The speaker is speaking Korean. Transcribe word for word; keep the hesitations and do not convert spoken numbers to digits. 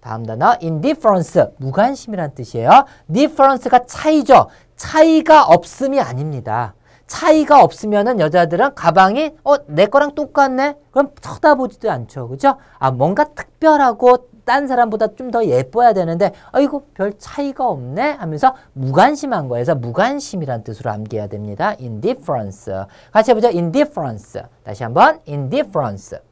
다음 단어 indifference, 무관심이란 뜻이에요. difference가 차이죠. 차이가 없음이 아닙니다. 차이가 없으면은 여자들은 가방이 어, 내 거랑 똑같네? 그럼 쳐다보지도 않죠. 그죠? 아, 뭔가 특별하고 딴 사람보다 좀 더 예뻐야 되는데 아이고 별 차이가 없네 하면서 무관심한 거에서 무관심이란 뜻으로 암기해야 됩니다. indifference. 같이 해보죠. indifference. 다시 한번 indifference.